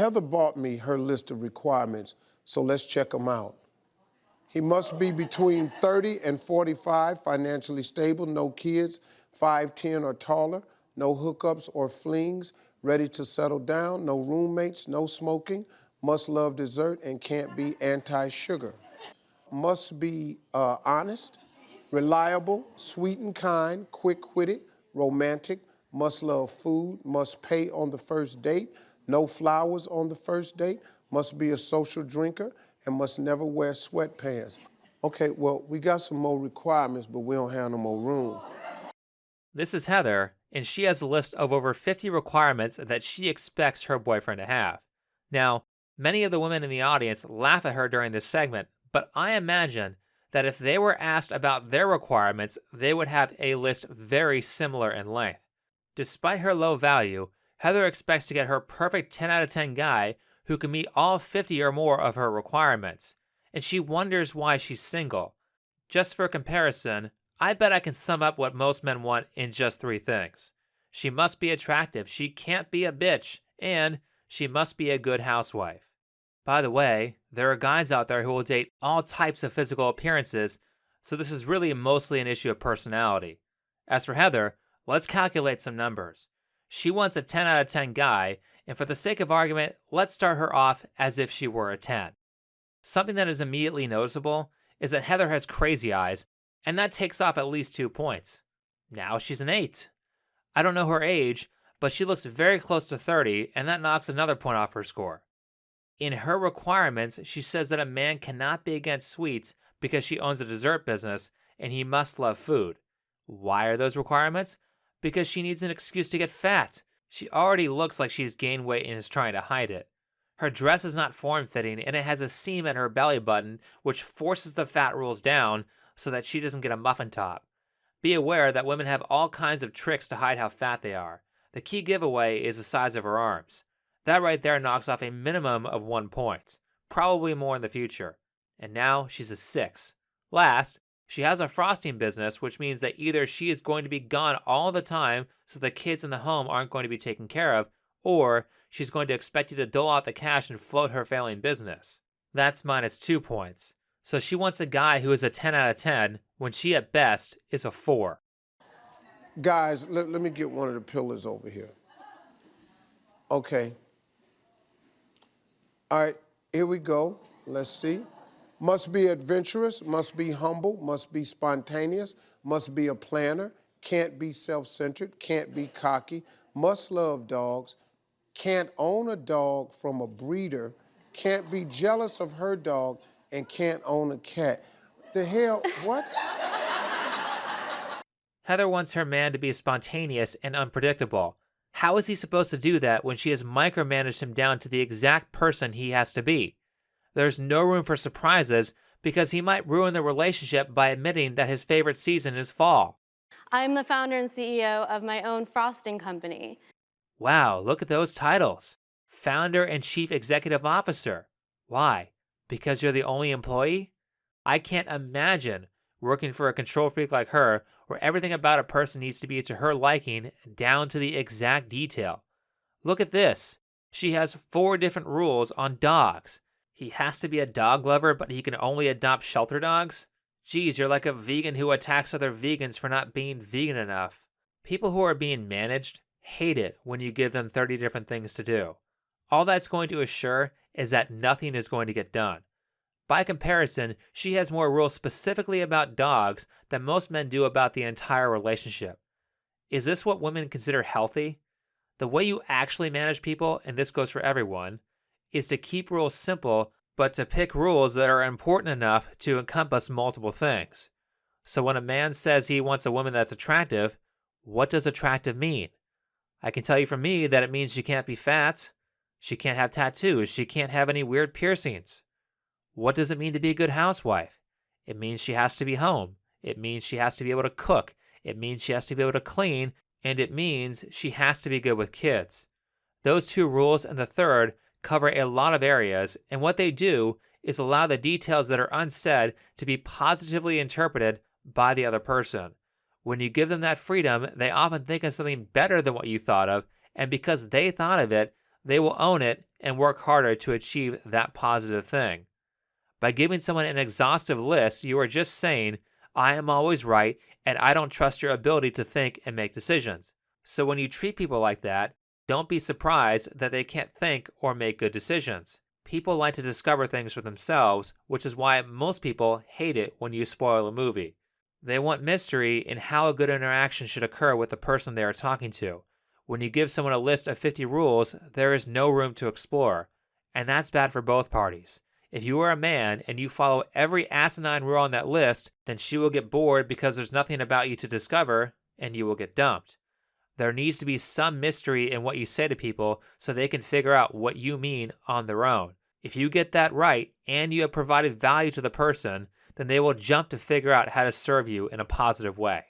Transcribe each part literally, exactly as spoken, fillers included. Heather bought me her list of requirements, so let's check them out. He must be between thirty and forty-five, financially stable, no kids, five ten or taller, no hookups or flings, ready to settle down, no roommates, no smoking, must love dessert and can't be anti-sugar. Must be uh, honest, reliable, sweet and kind, quick-witted, romantic, must love food, must pay on the first date, no flowers on the first date, must be a social drinker, and must never wear sweatpants. Okay, well, we got some more requirements, but we don't have no more room. This is Heather, and she has a list of over fifty requirements that she expects her boyfriend to have. Now, many of the women in the audience laugh at her during this segment, but I imagine that if they were asked about their requirements, they would have a list very similar in length. Despite her low value, Heather expects to get her perfect ten out of ten guy who can meet all fifty or more of her requirements, and she wonders why she's single. Just for comparison, I bet I can sum up what most men want in just three things. She must be attractive, she can't be a bitch, and she must be a good housewife. By the way, there are guys out there who will date all types of physical appearances, so this is really mostly an issue of personality. As for Heather, let's calculate some numbers. She wants a ten out of ten guy, and for the sake of argument, let's start her off as if she were a ten. Something that is immediately noticeable is that Heather has crazy eyes, and that takes off at least two points. Now she's an eight. I don't know her age, but she looks very close to thirty, and that knocks another point off her score. In her requirements, she says that a man cannot be against sweets because she owns a dessert business, and he must love food. Why are those requirements? Because she needs an excuse to get fat. She already looks like she's gained weight and is trying to hide it. Her dress is not form-fitting, and it has a seam at her belly button, which forces the fat rolls down so that she doesn't get a muffin top. Be aware that women have all kinds of tricks to hide how fat they are. The key giveaway is the size of her arms. That right there knocks off a minimum of one point, probably more in the future. And now she's a six. Last, she has a frosting business, which means that either she is going to be gone all the time so the kids in the home aren't going to be taken care of, or she's going to expect you to dole out the cash and float her failing business. That's minus two points. So she wants a guy who is a ten out of ten when she at best is a four. Guys, let, let me get one of the pillars over here. Okay. All right, here we go. Let's see. Must be adventurous, must be humble, must be spontaneous, must be a planner, can't be self-centered, can't be cocky, must love dogs, can't own a dog from a breeder, can't be jealous of her dog, and can't own a cat. The hell, what? Heather wants her man to be spontaneous and unpredictable. How is he supposed to do that when she has micromanaged him down to the exact person he has to be? There's no room for surprises because he might ruin the relationship by admitting that his favorite season is fall. I'm the founder and C E O of my own frosting company. Wow, look at those titles. Founder and Chief Executive Officer. Why? Because you're the only employee? I can't imagine working for a control freak like her where everything about a person needs to be to her liking down to the exact detail. Look at this. She has four different rules on dogs. He has to be a dog lover, but he can only adopt shelter dogs? Geez, you're like a vegan who attacks other vegans for not being vegan enough. People who are being managed hate it when you give them thirty different things to do. All that's going to assure is that nothing is going to get done. By comparison, she has more rules specifically about dogs than most men do about the entire relationship. Is this what women consider healthy? The way you actually manage people, and this goes for everyone, is to keep rules simple, but to pick rules that are important enough to encompass multiple things. So when a man says he wants a woman that's attractive, what does attractive mean? I can tell you from me that it means she can't be fat, she can't have tattoos, she can't have any weird piercings. What does it mean to be a good housewife? It means she has to be home. It means she has to be able to cook. It means she has to be able to clean. And it means she has to be good with kids. Those two rules and the third cover a lot of areas, and what they do is allow the details that are unsaid to be positively interpreted by the other person. When you give them that freedom, they often think of something better than what you thought of, and because they thought of it, they will own it and work harder to achieve that positive thing. By giving someone an exhaustive list, you are just saying, I am always right, and I don't trust your ability to think and make decisions. So when you treat people like that, don't be surprised that they can't think or make good decisions. People like to discover things for themselves, which is why most people hate it when you spoil a movie. They want mystery in how a good interaction should occur with the person they are talking to. When you give someone a list of fifty rules, there is no room to explore, and that's bad for both parties. If you are a man and you follow every asinine rule on that list, then she will get bored because there's nothing about you to discover, and you will get dumped. There needs to be some mystery in what you say to people so they can figure out what you mean on their own. If you get that right and you have provided value to the person, then they will jump to figure out how to serve you in a positive way.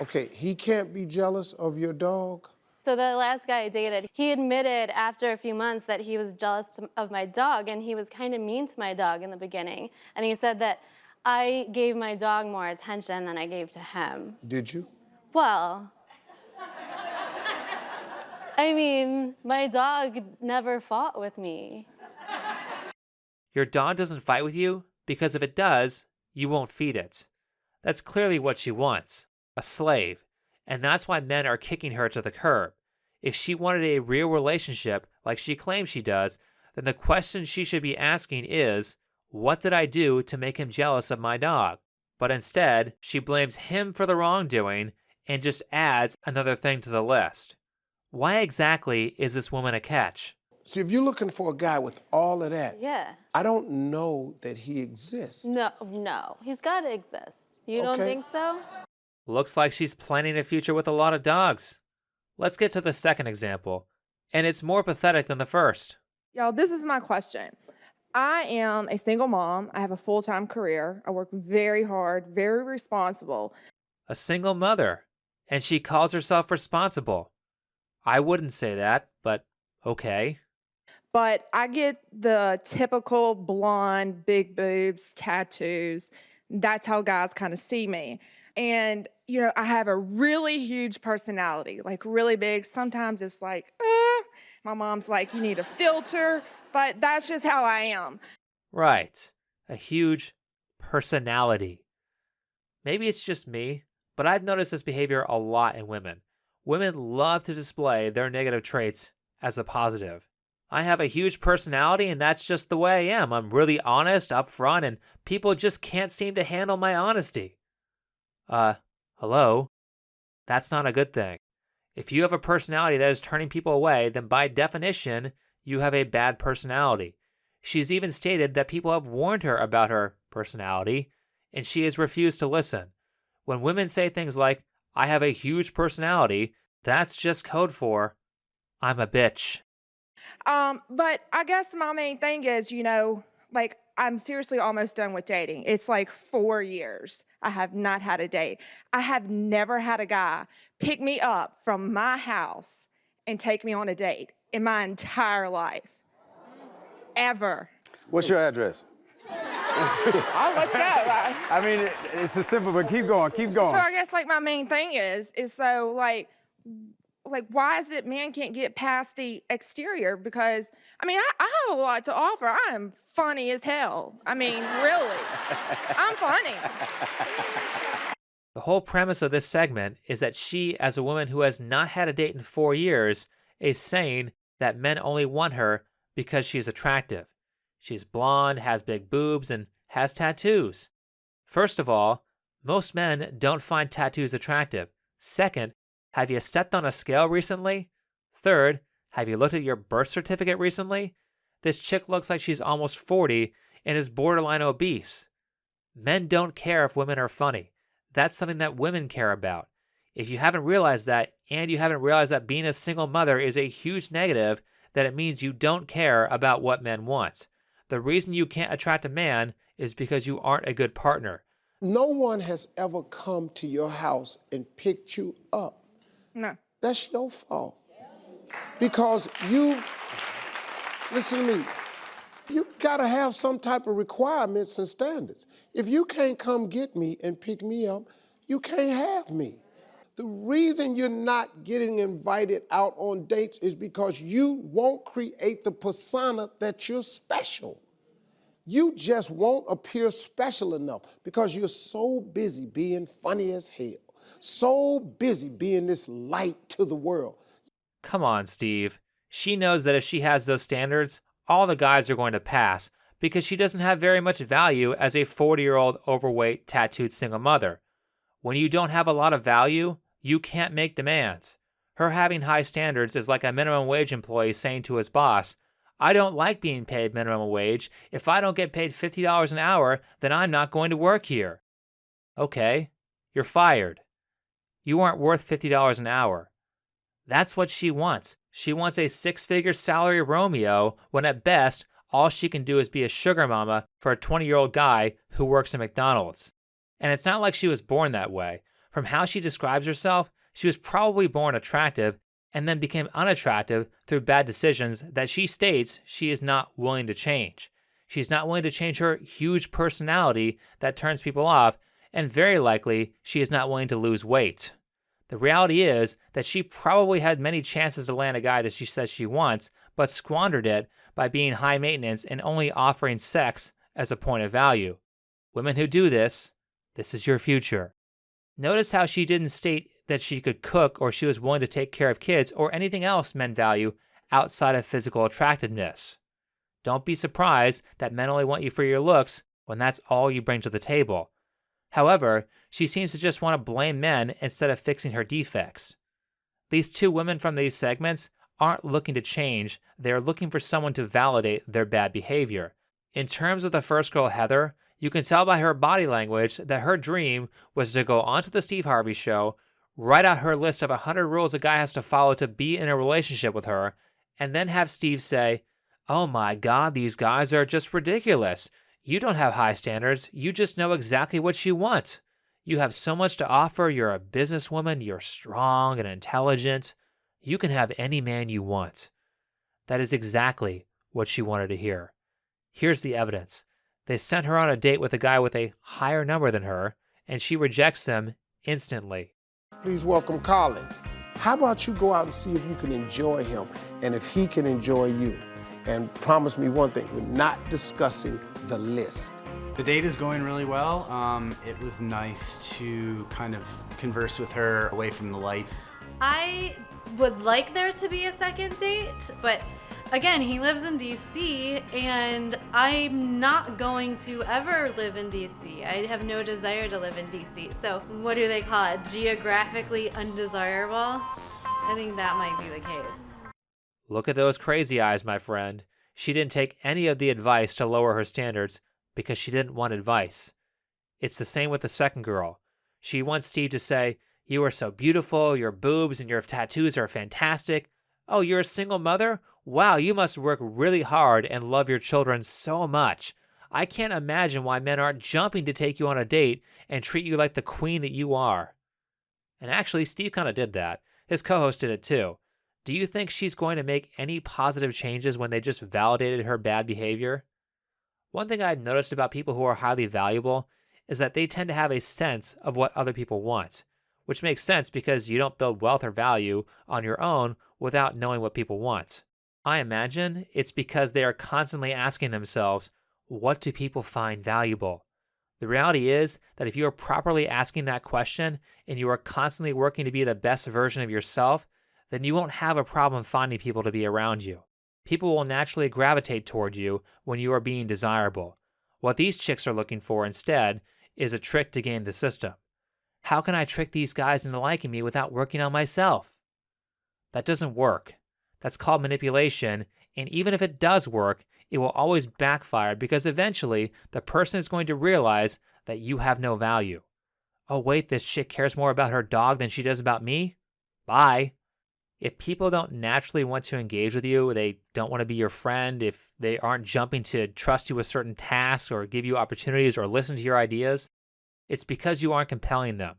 Okay, he can't be jealous of your dog? So the last guy I dated, he admitted after a few months that he was jealous of my dog, and he was kind of mean to my dog in the beginning. And he said that I gave my dog more attention than I gave to him. Did you? Well, I mean, my dog never fought with me. Your dog doesn't fight with you because if it does, you won't feed it. That's clearly what she wants, a slave. And that's why men are kicking her to the curb. If she wanted a real relationship, like she claims she does, then the question she should be asking is, what did I do to make him jealous of my dog? But instead, she blames him for the wrongdoing and just adds another thing to the list. Why exactly is this woman a catch? See, if you're looking for a guy with all of that, yeah. I don't know that he exists. No, no, he's got to exist. You okay. Don't think so? Looks like she's planning a future with a lot of dogs. Let's get to the second example, and it's more pathetic than the first. Y'all, this is my question. I am a single mom. I have a full-time career. I work very hard, very responsible. A single mother, and she calls herself responsible. I wouldn't say that, but okay. But I get the typical blonde, big boobs, tattoos. That's how guys kind of see me. And, you know, I have a really huge personality, like really big. Sometimes it's like, uh, my mom's like, you need a filter, but that's just how I am. Right. A huge personality. Maybe it's just me, but I've noticed this behavior a lot in women. Women love to display their negative traits as a positive. I have a huge personality, and that's just the way I am. I'm really honest up front, and people just can't seem to handle my honesty. Uh, hello? That's not a good thing. If you have a personality that is turning people away, then by definition, you have a bad personality. She's even stated that people have warned her about her personality, and she has refused to listen. When women say things like, I have a huge personality, that's just code for, I'm a bitch. Um, but I guess my main thing is, you know, like, I'm seriously almost done with dating. It's like four years. I have not had a date. I have never had a guy pick me up from my house and take me on a date in my entire life, ever. What's your address? Oh, let's go. I, I mean, it, it's a simple, but keep going, keep going. So I guess like my main thing is, is so like, Like, why is it that men can't get past the exterior? Because, I mean, I, I have a lot to offer. I am funny as hell. I mean, really. I'm funny. The whole premise of this segment is that she, as a woman who has not had a date in four years, is saying that men only want her because she's attractive. She's blonde, has big boobs, and has tattoos. First of all, most men don't find tattoos attractive. Second, have you stepped on a scale recently? Third, have you looked at your birth certificate recently? This chick looks like she's almost forty and is borderline obese. Men don't care if women are funny. That's something that women care about. If you haven't realized that, and you haven't realized that being a single mother is a huge negative, then it means you don't care about what men want. The reason you can't attract a man is because you aren't a good partner. No one has ever come to your house and picked you up. No. That's your fault. Because you, listen to me, you gotta have some type of requirements and standards. If you can't come get me and pick me up, you can't have me. The reason you're not getting invited out on dates is because you won't create the persona that you're special. You just won't appear special enough because you're so busy being funny as hell, so busy being this light to the world. Come on, Steve. She knows that if she has those standards, all the guys are going to pass because she doesn't have very much value as a forty-year-old overweight, tattooed single mother. When you don't have a lot of value, you can't make demands. Her having high standards is like a minimum wage employee saying to his boss, I don't like being paid minimum wage. If I don't get paid fifty dollars an hour, then I'm not going to work here. Okay, you're fired. You aren't worth fifty dollars an hour. That's what she wants. She wants a six-figure salary Romeo when at best, all she can do is be a sugar mama for a twenty-year-old guy who works at McDonald's. And it's not like she was born that way. From how she describes herself, she was probably born attractive and then became unattractive through bad decisions that she states she is not willing to change. She's not willing to change her huge personality that turns people off, and very likely she is not willing to lose weight. The reality is that she probably had many chances to land a guy that she says she wants, but squandered it by being high maintenance and only offering sex as a point of value. Women who do this, this is your future. Notice how she didn't state that she could cook or she was willing to take care of kids or anything else men value outside of physical attractiveness. Don't be surprised that men only want you for your looks when that's all you bring to the table. However, she seems to just want to blame men instead of fixing her defects. These two women from these segments aren't looking to change, they're looking for someone to validate their bad behavior. In terms of the first girl, Heather, you can tell by her body language that her dream was to go onto the Steve Harvey show, write out her list of one hundred rules a guy has to follow to be in a relationship with her, and then have Steve say, oh my God, these guys are just ridiculous. You don't have high standards. You just know exactly what you want. You have so much to offer. You're a businesswoman. You're strong and intelligent. You can have any man you want. That is exactly what she wanted to hear. Here's the evidence. They sent her on a date with a guy with a higher number than her, and she rejects them instantly. Please welcome Colin. How about you go out and see if you can enjoy him and if he can enjoy you? And promise me one thing, we're not discussing the list. The date is going really well. Um, it was nice to kind of converse with her away from the lights. I would like there to be a second date, but again, he lives in D C and I'm not going to ever live in D C. I have no desire to live in D C. So what do they call it? Geographically undesirable? I think that might be the case. Look at those crazy eyes, my friend. She didn't take any of the advice to lower her standards because she didn't want advice. It's the same with the second girl. She wants Steve to say, you are so beautiful, your boobs and your tattoos are fantastic. Oh, you're a single mother? Wow, you must work really hard and love your children so much. I can't imagine why men aren't jumping to take you on a date and treat you like the queen that you are. And actually, Steve kind of did that. His co-host did it too. Do you think she's going to make any positive changes when they just validated her bad behavior? One thing I've noticed about people who are highly valuable is that they tend to have a sense of what other people want, which makes sense because you don't build wealth or value on your own without knowing what people want. I imagine it's because they are constantly asking themselves, what do people find valuable? The reality is that if you are properly asking that question and you are constantly working to be the best version of yourself, then you won't have a problem finding people to be around you. People will naturally gravitate toward you when you are being desirable. What these chicks are looking for instead is a trick to game the system. How can I trick these guys into liking me without working on myself? That doesn't work. That's called manipulation, and even if it does work, it will always backfire because eventually the person is going to realize that you have no value. Oh wait, this chick cares more about her dog than she does about me? Bye. If people don't naturally want to engage with you, they don't want to be your friend, if they aren't jumping to trust you with certain tasks or give you opportunities or listen to your ideas, it's because you aren't compelling them.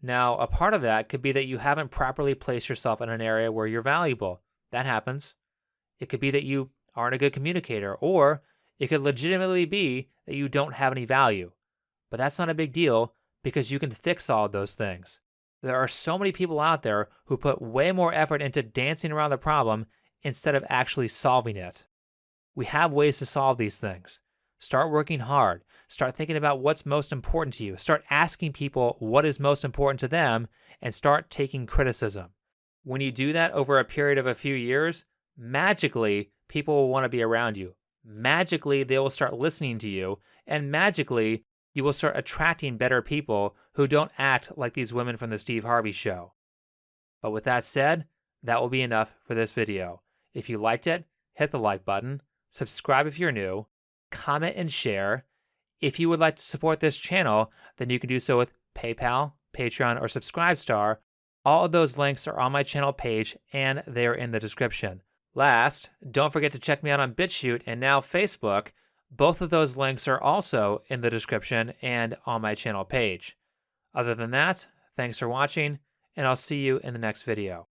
Now, a part of that could be that you haven't properly placed yourself in an area where you're valuable. That happens. It could be that you aren't a good communicator, or it could legitimately be that you don't have any value. But that's not a big deal because you can fix all of those things. There are so many people out there who put way more effort into dancing around the problem instead of actually solving it. We have ways to solve these things. Start working hard. Start thinking about what's most important to you. Start asking people what is most important to them and start taking criticism. When you do that over a period of a few years, magically, people will want to be around you. Magically, they will start listening to you, and magically, you will start attracting better people who don't act like these women from the Steve Harvey Show. But with that said, that will be enough for this video. If you liked it, hit the like button, subscribe if you're new, comment and share. If you would like to support this channel, then you can do so with PayPal, Patreon, or SubscribeStar. All of those links are on my channel page and they are in the description. Last, don't forget to check me out on Bitchute and now Facebook. Both of those links are also in the description and on my channel page. Other than that, thanks for watching, and I'll see you in the next video.